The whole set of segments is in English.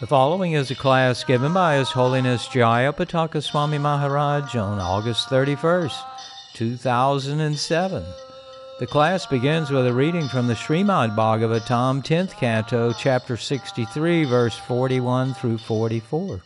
The following is a class given by His Holiness Jayapataka Swami Maharaj on August 31st, 2007. The class begins with a reading from the Srimad Bhagavatam, 10th Canto, Chapter 63, verse 41 through 44.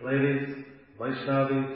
Ladies, Vaishnavis,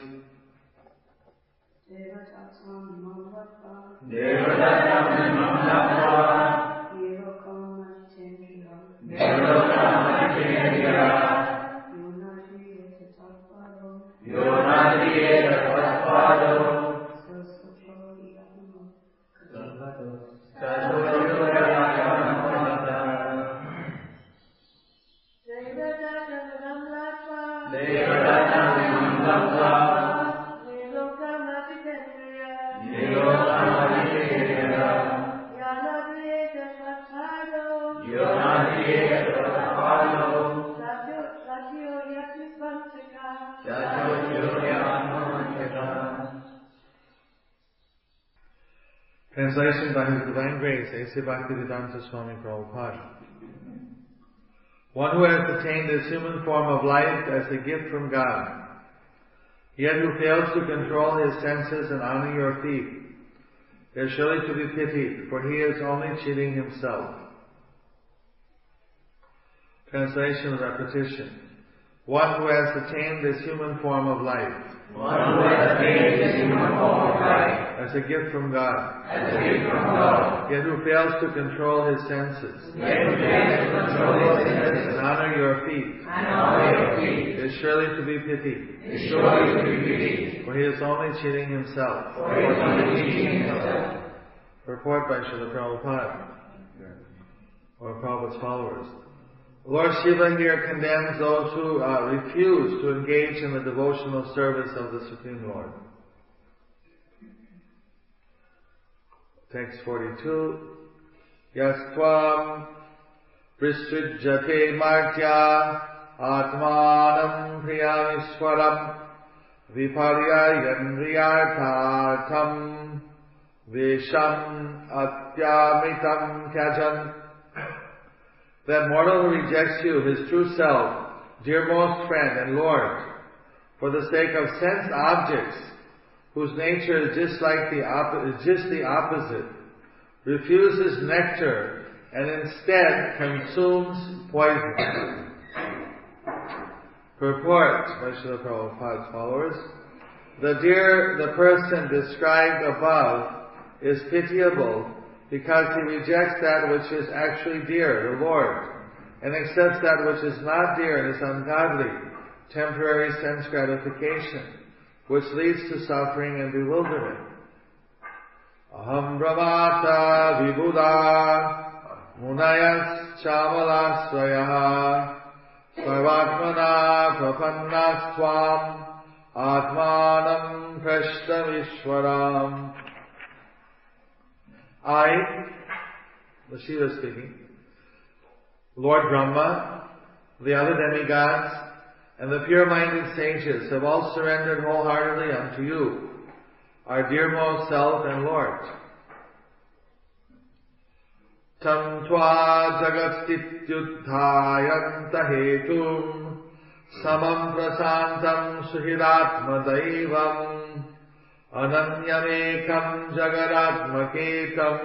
A.C. Bhaktivedanta Swami Prabhupada. One who has attained this human form of life as a gift from God, yet who fails to control his senses and honor your thief, is surely to be pitied, for he is only cheating himself. Translation repetition. One who has attained this human form of life. One who has attained this human form of life. As a gift from God. As a gift from God. Yet who fails to control his senses. Yet who fails to control his senses. And honor your feet. And honor your feet. Is surely to be pitied. Is surely to be pitied. For he is only cheating himself. For he is only cheating himself. Report by Śrīla Prabhupāda. Or Prabhupada's followers. Lord Shiva here condemns those who refuse to engage in the devotional service of the Supreme Lord. Text 42. Yastvam prisujjate martya atmanam priyamishwaram viparyayan riyarthartham visham atyamitam kyajan. That mortal who rejects you, his true self, dear most friend and Lord, for the sake of sense objects, whose nature is just the opposite, refuses nectar and instead consumes poison. Purport by Srila Prabhupada's followers. The person described above is pitiable because he rejects that which is actually dear, the Lord, and accepts that which is not dear and is ungodly, temporary sense gratification, which leads to suffering and bewilderment. Aham brahmata vibhuda munayas chamalasrayaha sarvatmana prapannastvam atmanam prashtavishwaram. I, the Shiva speaking, Lord Brahma, the other demigods, and the pure-minded sages have all surrendered wholeheartedly unto you, our dearmost self and Lord. Tam tva jagastityuddhayanta hetum samam prasantam suhidatma daivam ananyamekam jagaratmaketam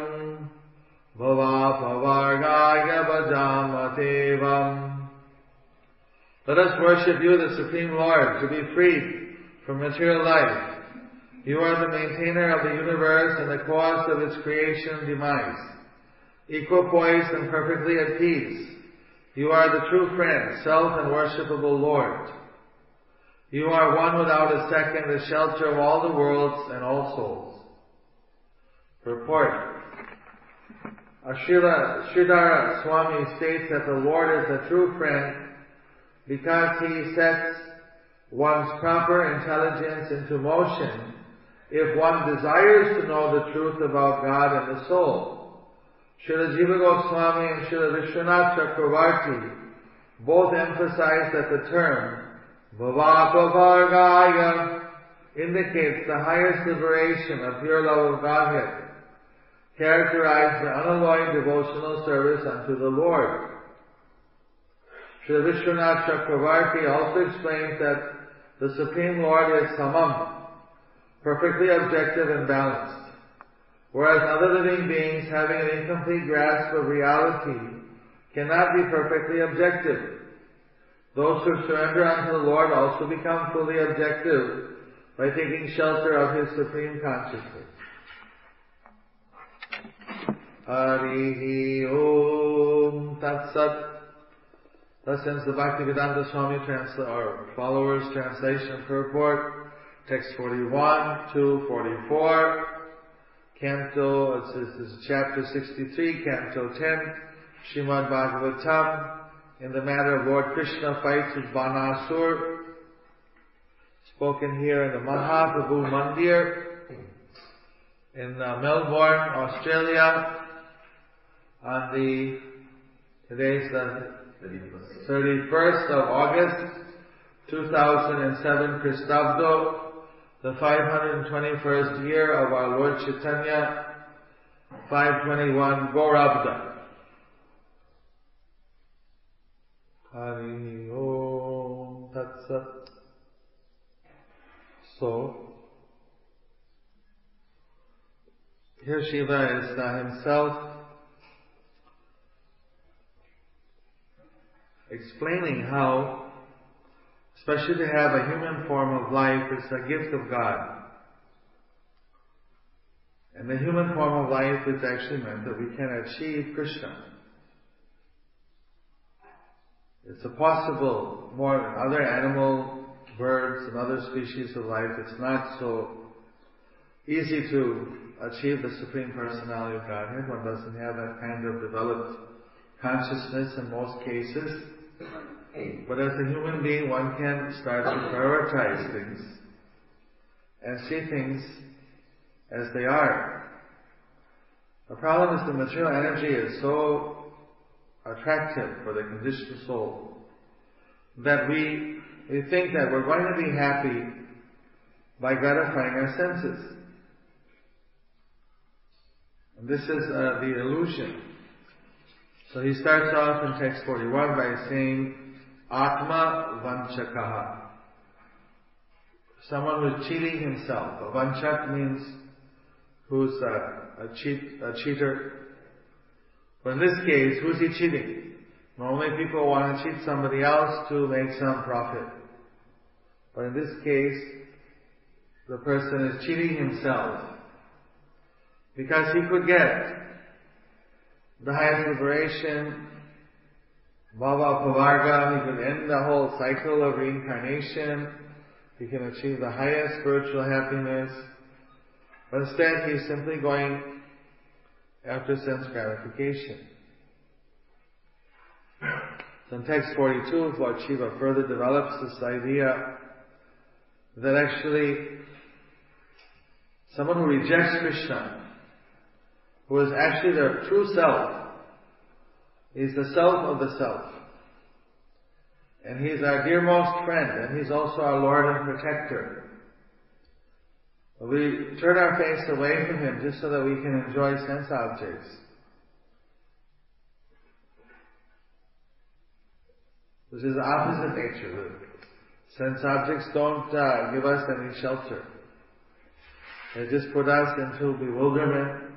bhavapavargaya vajamatevam. Let us worship you, the Supreme Lord, to be freed from material life. You are the maintainer of the universe and the cause of its creation and demise, equipoised and perfectly at peace. You are the true friend, self and worshipable Lord. You are one without a second, the shelter of all the worlds and all souls. Purport. Shridhara Swami states that the Lord is the true friend because he sets one's proper intelligence into motion if one desires to know the truth about God and the soul. Shri Jiva Goswami and Shri Vishwanath Chakravarti both emphasize that the term bhavapavargaya indicates the highest liberation of pure love of Godhead, characterized by unalloyed devotional service unto the Lord. Shri Vishwanath Chakravarti also explains that the Supreme Lord is samam, perfectly objective and balanced, whereas other living beings having an incomplete grasp of reality cannot be perfectly objective. Those who surrender unto the Lord also become fully objective by taking shelter of His Supreme Consciousness. Harihi Om Tat Sat. Thus ends the Bhaktivedanta Swami Followers Translation Purport, text 41 to 44, Canto, it's chapter 63, Canto 10, Srimad Bhagavatam, in the matter of Lord Krishna fights with Banasur, spoken here in the Mahaprabhu Mandir, in Melbourne, Australia, on today's the 31st of August, 2007 Christabdo, the 521st year of our Lord Chaitanya, 521 Gaurabda. Hari Om Tat Sat. So, here Shiva is himself explaining how, especially to have a human form of life is a gift of God. And the human form of life is actually meant that we can achieve Krishna. It's a possible, more than other animal, birds and other species of life, it's not so easy to achieve the Supreme Personality of Godhead. One doesn't have that kind of developed consciousness in most cases. But as a human being, one can start to prioritize things and see things as they are. The problem is the material energy is so attractive for the conditioned soul that we think that we're going to be happy by gratifying our senses. And this is the illusion. So he starts off in text 41 by saying, Atma Vanchakaha. Someone who's cheating himself. A vanchak means who's a cheater. But in this case, who's he cheating? Normally people want to cheat somebody else to make some profit. But in this case, the person is cheating himself, because he could get the highest liberation, Bhava Pavarga, he could end the whole cycle of reincarnation, he can achieve the highest spiritual happiness, but instead he is simply going after sense gratification. So in text 42, Lord Shiva further develops this idea that actually someone who rejects Krishna, who is actually their true self, is the self of the self. And he is our dearmost friend, and he is also our Lord and Protector. We turn our face away from him just so that we can enjoy sense objects. Which is the opposite nature. Sense objects don't give us any shelter. They just put us into bewilderment,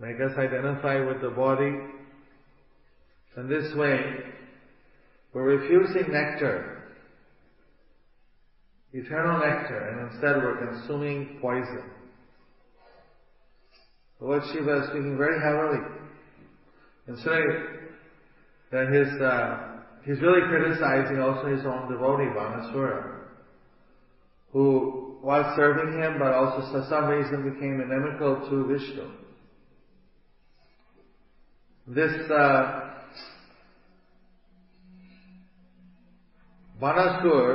make us identify with the body. In this way, we're refusing nectar, eternal nectar, and instead we're consuming poison. Lord Shiva is speaking very heavily, and saying that he's really criticizing also his own devotee, Banasura, who was serving him, but also for some reason became inimical to Vishnu. Banasur,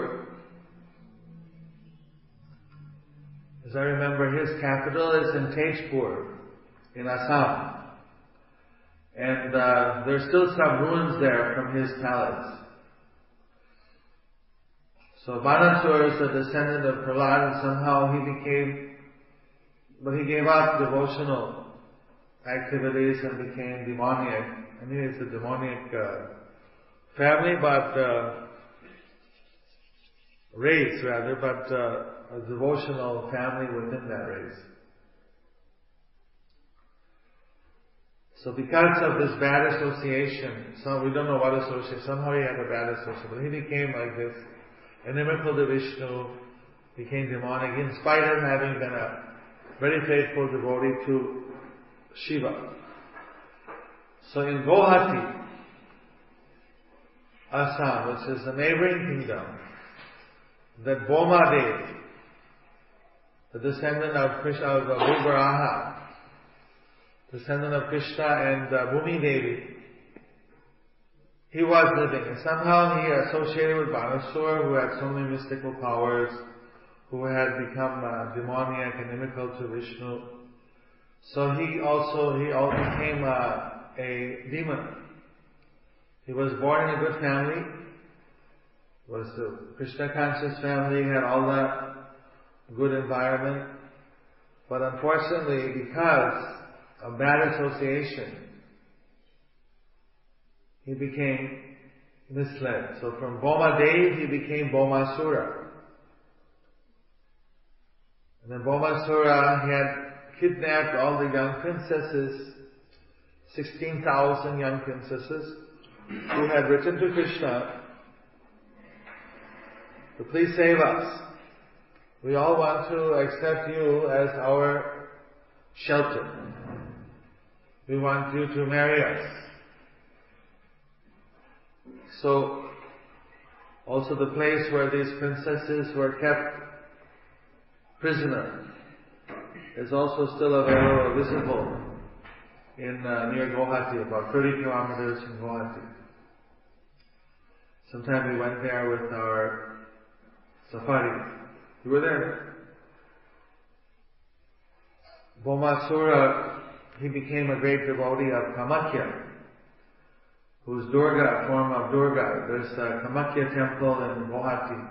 as I remember, his capital is in Tezpur, in Assam. And there's still some ruins there from his palace. So Banasur is a descendant of Prahlad, and somehow he gave up devotional activities and became demoniac. I mean, it's a demoniac family, but race rather, but a devotional family within that race. So because of this bad association, we don't know what association, somehow he had a bad association, but he became like this, inimical to Vishnu, became demonic, in spite of having been a very faithful devotee to Shiva. So in Guwahati, Assam, which is the neighboring kingdom, that Bhumi Devi, the descendant of Krishna, of Varaha, descendant of Krishna and Bhumi Devi, he was living, and somehow he associated with Banasur, who had so many mystical powers, who had become demoniac and inimical to Vishnu. So he also became a demon. He was born in a good family, was a Krishna conscious family, had all that good environment, but unfortunately, because of bad association, he became misled. So from Bhuma Devi, he became Bhaumasura. And then Bhaumasura had kidnapped all the young princesses, 16,000 young princesses, who had written to Krishna, to please save us. We all want to accept you as our shelter. We want you to marry us. So, also the place where these princesses were kept prisoner is also still available or visible in near Guwahati, about 30 kilometers from Guwahati. Sometime we went there with our safari. You were there. Bhaumasura, he became a great devotee of Kamakhya, who is Durga, a form of Durga. There's a Kamakhya temple in Guwahati.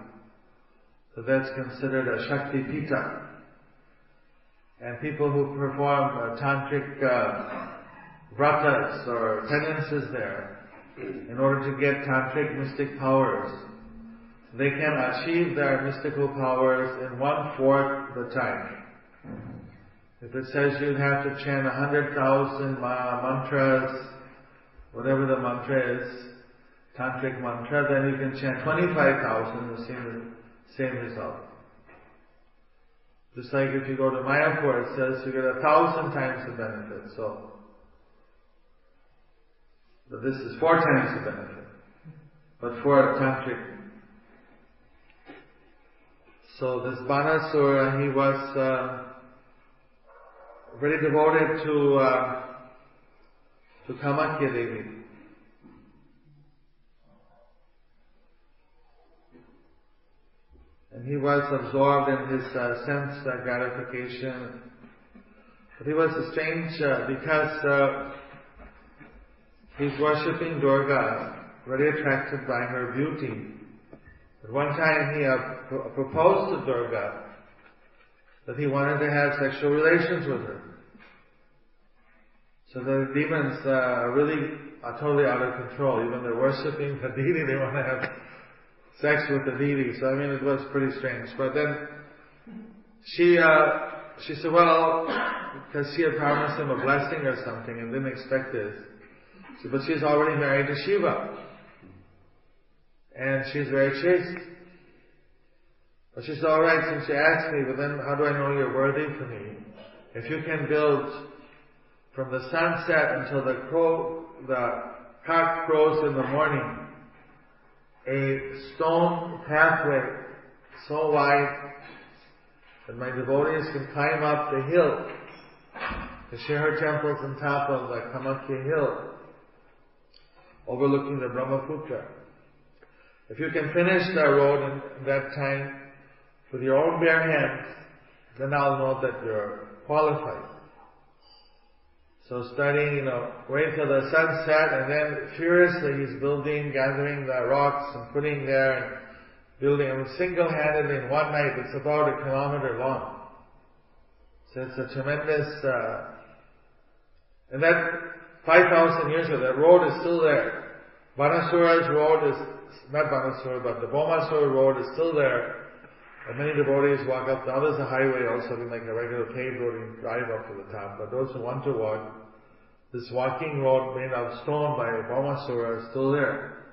So that's considered a Shakti Pita. And people who perform tantric vratas or penances there in order to get tantric mystic powers, they can achieve their mystical powers in 1/4 the time. If it says you have to chant 100,000 mantras, whatever the mantra is, tantric mantra, then you can chant 25,000 and see the same result. Just like if you go to Mayapur, it says you get 1,000 times the benefit. So, but this is 4 times the benefit. But for a tantric. So this Banasura, he was very devoted to Kamakhya Devi. And he was absorbed in his sense gratification. But he was strange because he's worshipping Durga, very attracted by her beauty. At one time he proposed to Durga that he wanted to have sexual relations with her. So the demons really are totally out of control. Even they're worshipping the deity, they want to have sex with the deity. So I mean, it was pretty strange. But then she said, well, because she had promised him a blessing or something and didn't expect this. So, but she's already married to Shiva. And she's very chaste. But she said, alright, since you asked me, but then how do I know you're worthy for me? If you can build from the sunset until the cock crows in the morning, a stone pathway so wide that my devotees can climb up the hill. The Shriha temple is on top of the Kamakhya hill, overlooking the Brahmaputra. If you can finish the road in that time with your own bare hands, then I'll know that you're qualified. So studying, wait till the sunset, and then furiously he's building, gathering the rocks and putting there and building. I mean, single-handedly in one night, it's about 1 kilometer long. So it's a tremendous, and that 5,000 years ago, that road is still there. Banasura's road is not Banasura, but the Bhaumasura road is still there. And many devotees walk up. Now there's a highway also, like a regular paved road, you drive up to the top. But those who want to walk, this walking road made of stone by Bhaumasura is still there.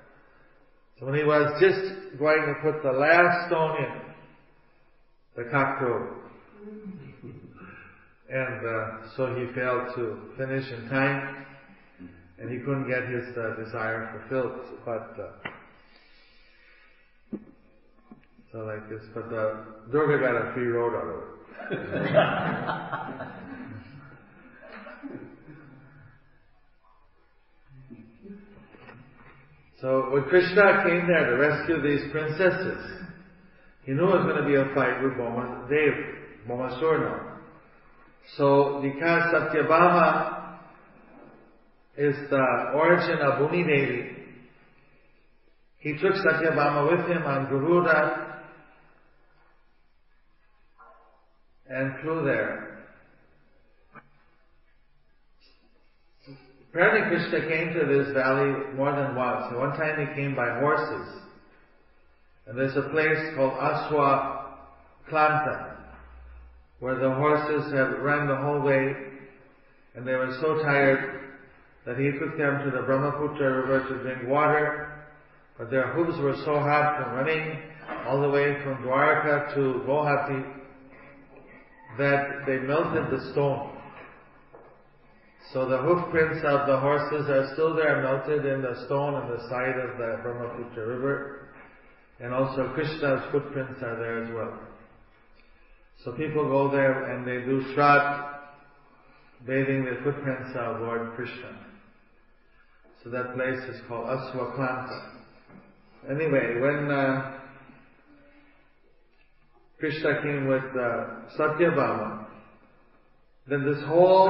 So when he was just going to put the last stone in, the cock crowed. And so he failed to finish in time. And he couldn't get his desire fulfilled. But so like this, but Durga got a free road out of it. So when Krishna came there to rescue these princesses, he knew it was going to be a fight with Bhaumasura. So because Satyabhama is the origin of Bhumi Devi, he took Satyabhama with him on Garuda and flew there. Apparently Krishna came to this valley more than once. And one time he came by horses. And there's a place called Aswaklanta, where the horses had run the whole way, and they were so tired that he took them to the Brahmaputra river to drink water. But their hooves were so hot from running all the way from Dwaraka to Guwahati that they melted the stone. So the hoof prints of the horses are still there, melted in the stone on the side of the Brahmaputra river. And also Krishna's footprints are there as well. So people go there and they do shraddha, bathing the footprints of Lord Krishna. So that place is called Aswaklanta. Anyway, when Krishna came with Satyabhama, then this whole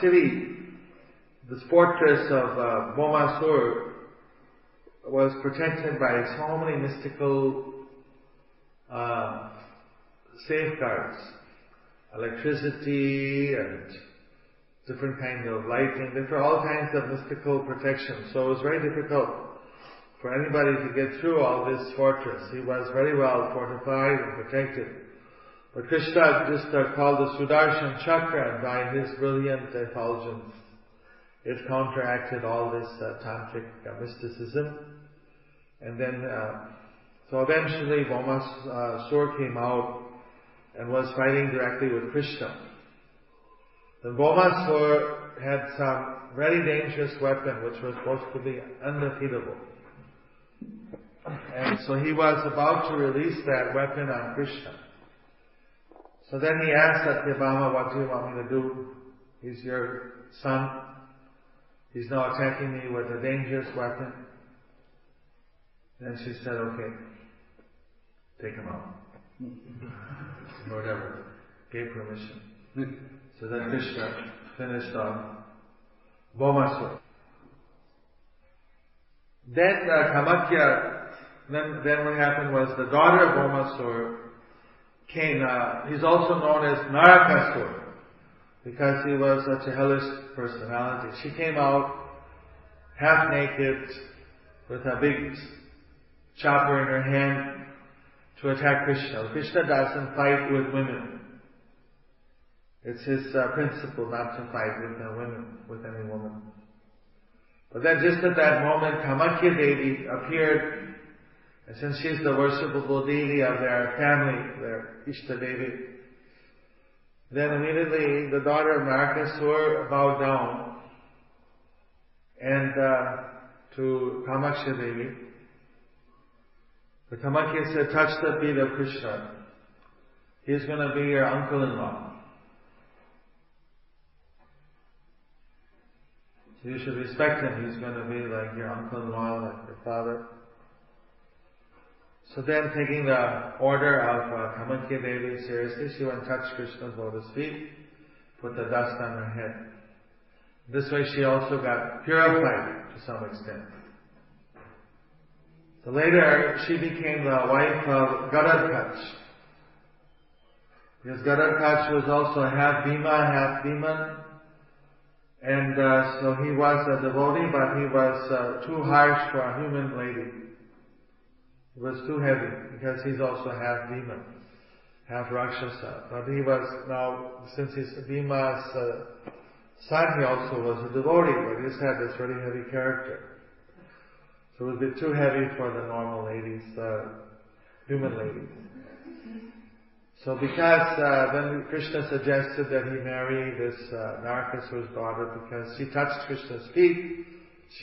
city, this fortress of Bhaumasura, was protected by so many mystical safeguards. Electricity and different kinds of lighting, different all kinds of mystical protection. So it was very difficult for anybody to get through all this fortress. He was very well fortified and protected. But Krishna just called the Sudarshan Chakra, and by his brilliant effulgence, it counteracted all this tantric mysticism. And then, so eventually Bhaumasura came out and was fighting directly with Krishna. The Bhaumasura had some very dangerous weapon which was supposedly undefeatable. And so he was about to release that weapon on Krishna. So then he asked Satyabhama, what do you want me to do? He's your son. He's now attacking me with a dangerous weapon. Then she said, okay, take him out. Or whatever. Gave permission. So then Krishna finished off Bhaumasura. Then Kamakhya, then what happened was the daughter of Bhaumasura came, he's also known as Narakasur, because he was such a hellish personality. She came out half naked with a big chopper in her hand to attack Krishna. Krishna doesn't fight with women. It's his principle not to fight with any woman. But then just at that moment, Kamakhya Devi appeared, and since she's the worshipable deity of their family, their Ishta Devi, then immediately the daughter of Narakasur bowed down and to Kamakhya Devi. The Kamakhya said, touch the feet of Krishna. He's going to be your uncle-in-law. So you should respect him. He's going to be like your uncle-in-law, like your father. So then, taking the order of Kamakhya Devi seriously, she went and touched Krishna's lotus feet, put the dust on her head. This way she also got purified to some extent. So later, she became the wife of Garakach. Because Garakach was also half Bhima, half demon. And so he was a devotee, but he was too harsh for a human lady. It was too heavy, because he's also half Bhima, half Rakshasa. But he was now, since he's Bhima's son, he also was a devotee, but he just had this very heavy character. So it was a bit too heavy for the normal ladies, human ladies. So because then Krishna suggested that he marry this Narakasura's daughter, because she touched Krishna's feet,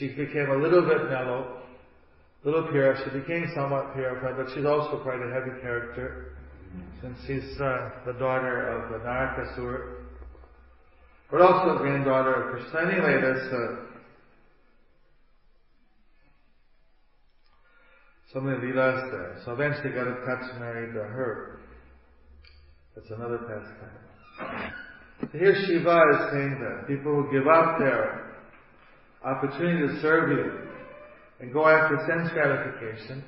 she became a little bit mellow, a little pure. She became somewhat purified, but she's also quite a heavy character, since she's the daughter of the Narakasura, but also granddaughter of Krishna. Anyway, this. So many leelas there. So eventually Garakach married her. That's another pastime. So here Shiva is saying that people who give up their opportunity to serve you and go after sense gratification,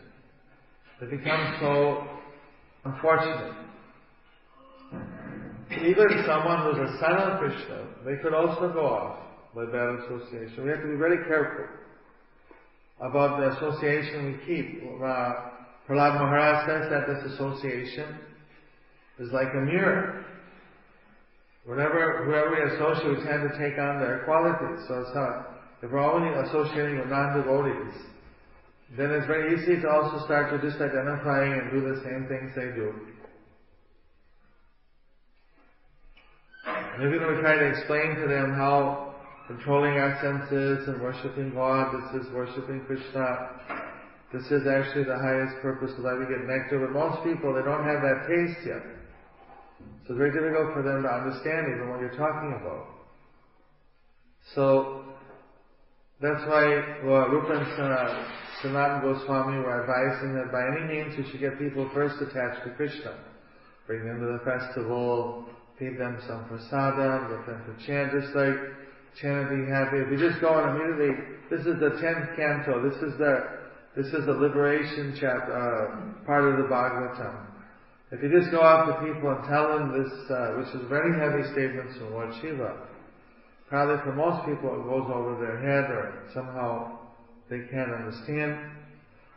they become so unfortunate. Even someone who's a son of Krishna, they could also go off by bad association. We have to be very careful about the association we keep. Prahlad Maharaj says that this association is like a mirror. Whoever we associate, we tend to take on their qualities. So it's not, if we're only associating with non-devotees, then it's very easy to also start to just identifying and do the same things they do. And even we try to explain to them how controlling our senses and worshipping God, this is worshipping Krishna, this is actually the highest purpose of life, we get nectar. But most people, they don't have that taste yet. So it's very difficult for them to understand even what you're talking about. So, that's why Rupa and Sanatana Goswami were advising that by any means you should get people first attached to Krishna. Bring them to the festival, feed them some prasadam, get them to chant, just like chanting happy. If we just go on immediately, this is the 10th canto, this is the liberation part of the Bhagavatam. If you just go out to people and tell them this, which is very heavy statements from Lord Shiva, probably for most people it goes over their head or somehow they can't understand,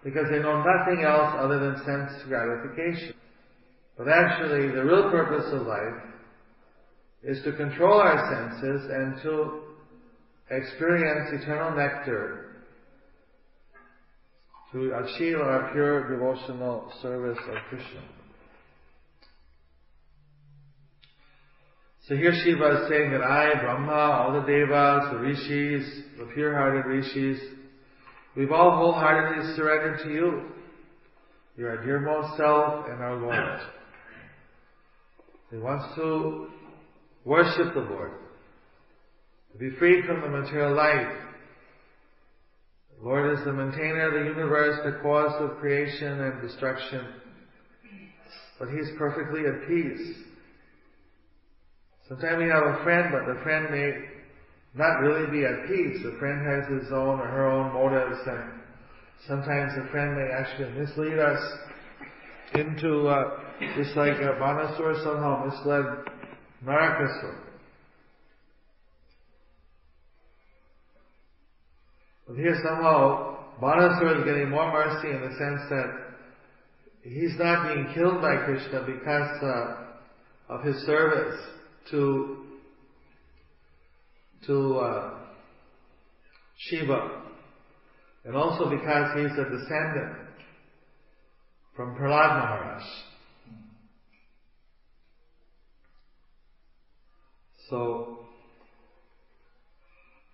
because they know nothing else other than sense gratification. But actually the real purpose of life is to control our senses and to experience eternal nectar, to achieve our pure devotional service of Krishna. So here Shiva is saying that I, Brahma, all the Devas, the Rishis, the pure-hearted Rishis, we've all wholeheartedly surrendered to you. You're our dearmost self and our Lord. He wants to worship the Lord, to be free from the material life. The Lord is the maintainer of the universe, the cause of creation and destruction. But He is perfectly at peace. Sometimes you have a friend, but the friend may not really be at peace. The friend has his own or her own motives, and sometimes the friend may actually mislead us into, just like Banasur somehow misled Narakasur. But here somehow Banasur is getting more mercy in the sense that he's not being killed by Krishna because of his service to Shiva, and also because he's a descendant from Prahlad Maharaj. So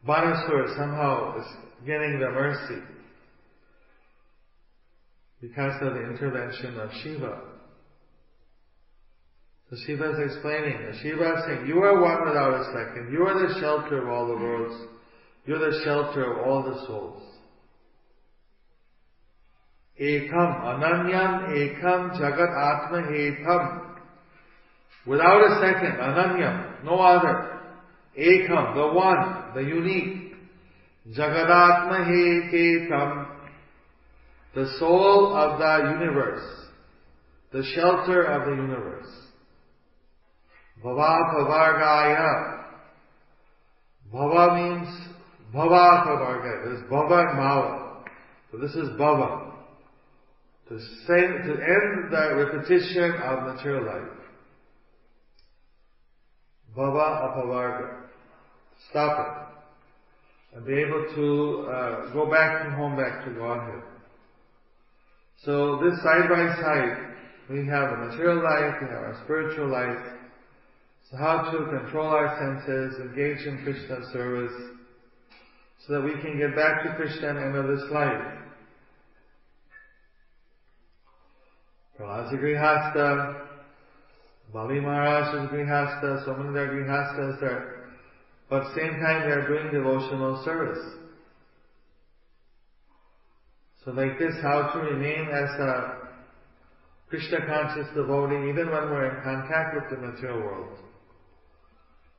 Banasura somehow is getting the mercy because of the intervention of Shiva. So Shiva is explaining, Shiva is saying, you are one without a second, you are the shelter of all the worlds, you are the shelter of all the souls. Ekam ananyam ekam jagat atma etam. Without a second, ananyam, no other. Ekam, the one, the unique. Jagat atma etam. The soul of the universe, the shelter of the universe. Bhava pavargaya. Bhava means bhava pavargaya. There's bhava and mava. So this is bhava. To end the repetition of material life. Bhava apavarga. Stop it. And be able to go back from home, back to Godhead. So this side by side, we have a material life, we have our spiritual life. So how to control our senses, engage in Krishna service, so that we can get back to Krishna at the end of this life. Prahlad's a grihasta, Bali Maharaj is a grihasta, so many of their grihastas are, but at the same time they are doing devotional service. So like this, how to remain as a Krishna conscious devotee even when we're in contact with the material world,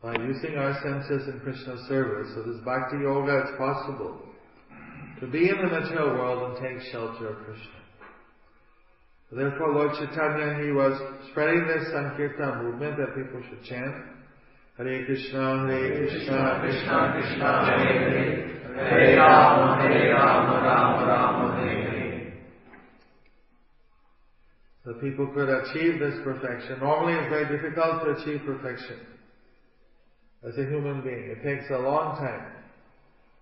by using our senses in Krishna service. So this Bhakti Yoga is possible, to be in the material world and take shelter of Krishna. Therefore Lord Chaitanya, he was spreading this Sankirtan movement that people should chant Hare Krishna, Hare Krishna, Krishna Krishna, Hare Hare, Hare Rama, Hare Rama, Rama Rama, Hare Hare. The people could achieve this perfection. Normally it's very difficult to achieve perfection as a human being. It takes a long time.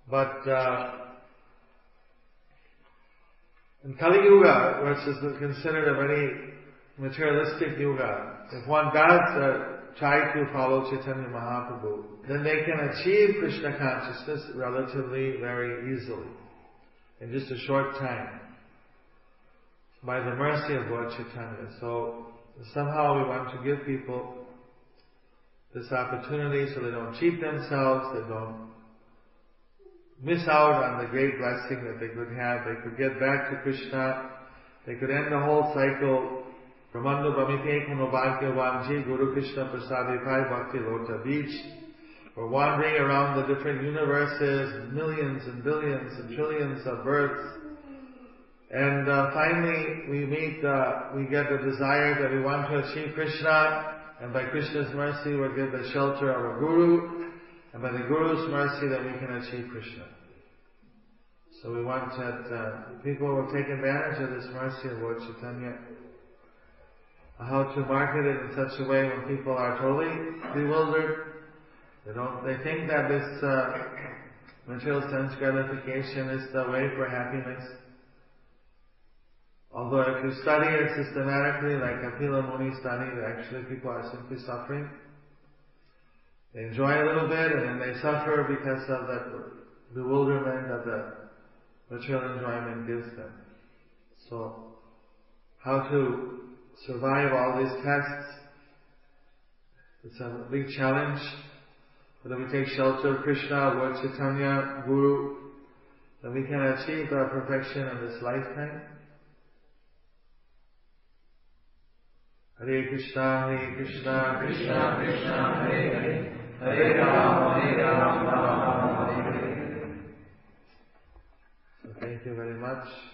But in Kali Yuga, which is considered a very materialistic Yuga, if one does try to follow Chaitanya Mahaprabhu, then they can achieve Krishna consciousness relatively very easily, in just a short time, by the mercy of Lord Chaitanya. So somehow we want to give people this opportunity so they don't cheat themselves, they don't miss out on the great blessing that they could have. They could get back to Krishna. They could end the whole cycle. Brahmando Brahmite Kuno Bhagyavanji Guru Krishna Prasadi Pai Bhakti Lota Beach. We're wandering around the different universes, millions and billions and trillions of births. And finally we meet, we get the desire that we want to achieve Krishna, and by Krishna's mercy we'll get the shelter of a Guru, and by the Guru's mercy that we can achieve Krishna. So we want that people will take advantage of this mercy of Lord Chaitanya. How to market it in such a way when people are totally bewildered. They think that this material sense gratification is the way for happiness. Although if you study it systematically, like Kapila Muni studied, actually people are simply suffering. They enjoy a little bit and then they suffer because of that bewilderment that the material enjoyment gives them. So, how to survive all these tests? It's a big challenge. Whether we take shelter of Krishna, Lord Chaitanya, Guru, that we can achieve our perfection in this lifetime. Hare Krishna, Hare Krishna, Krishna Krishna, Hare Hare, Hare Rama, Hare Rama, Rama Rama, Hare Hare. So thank you very much.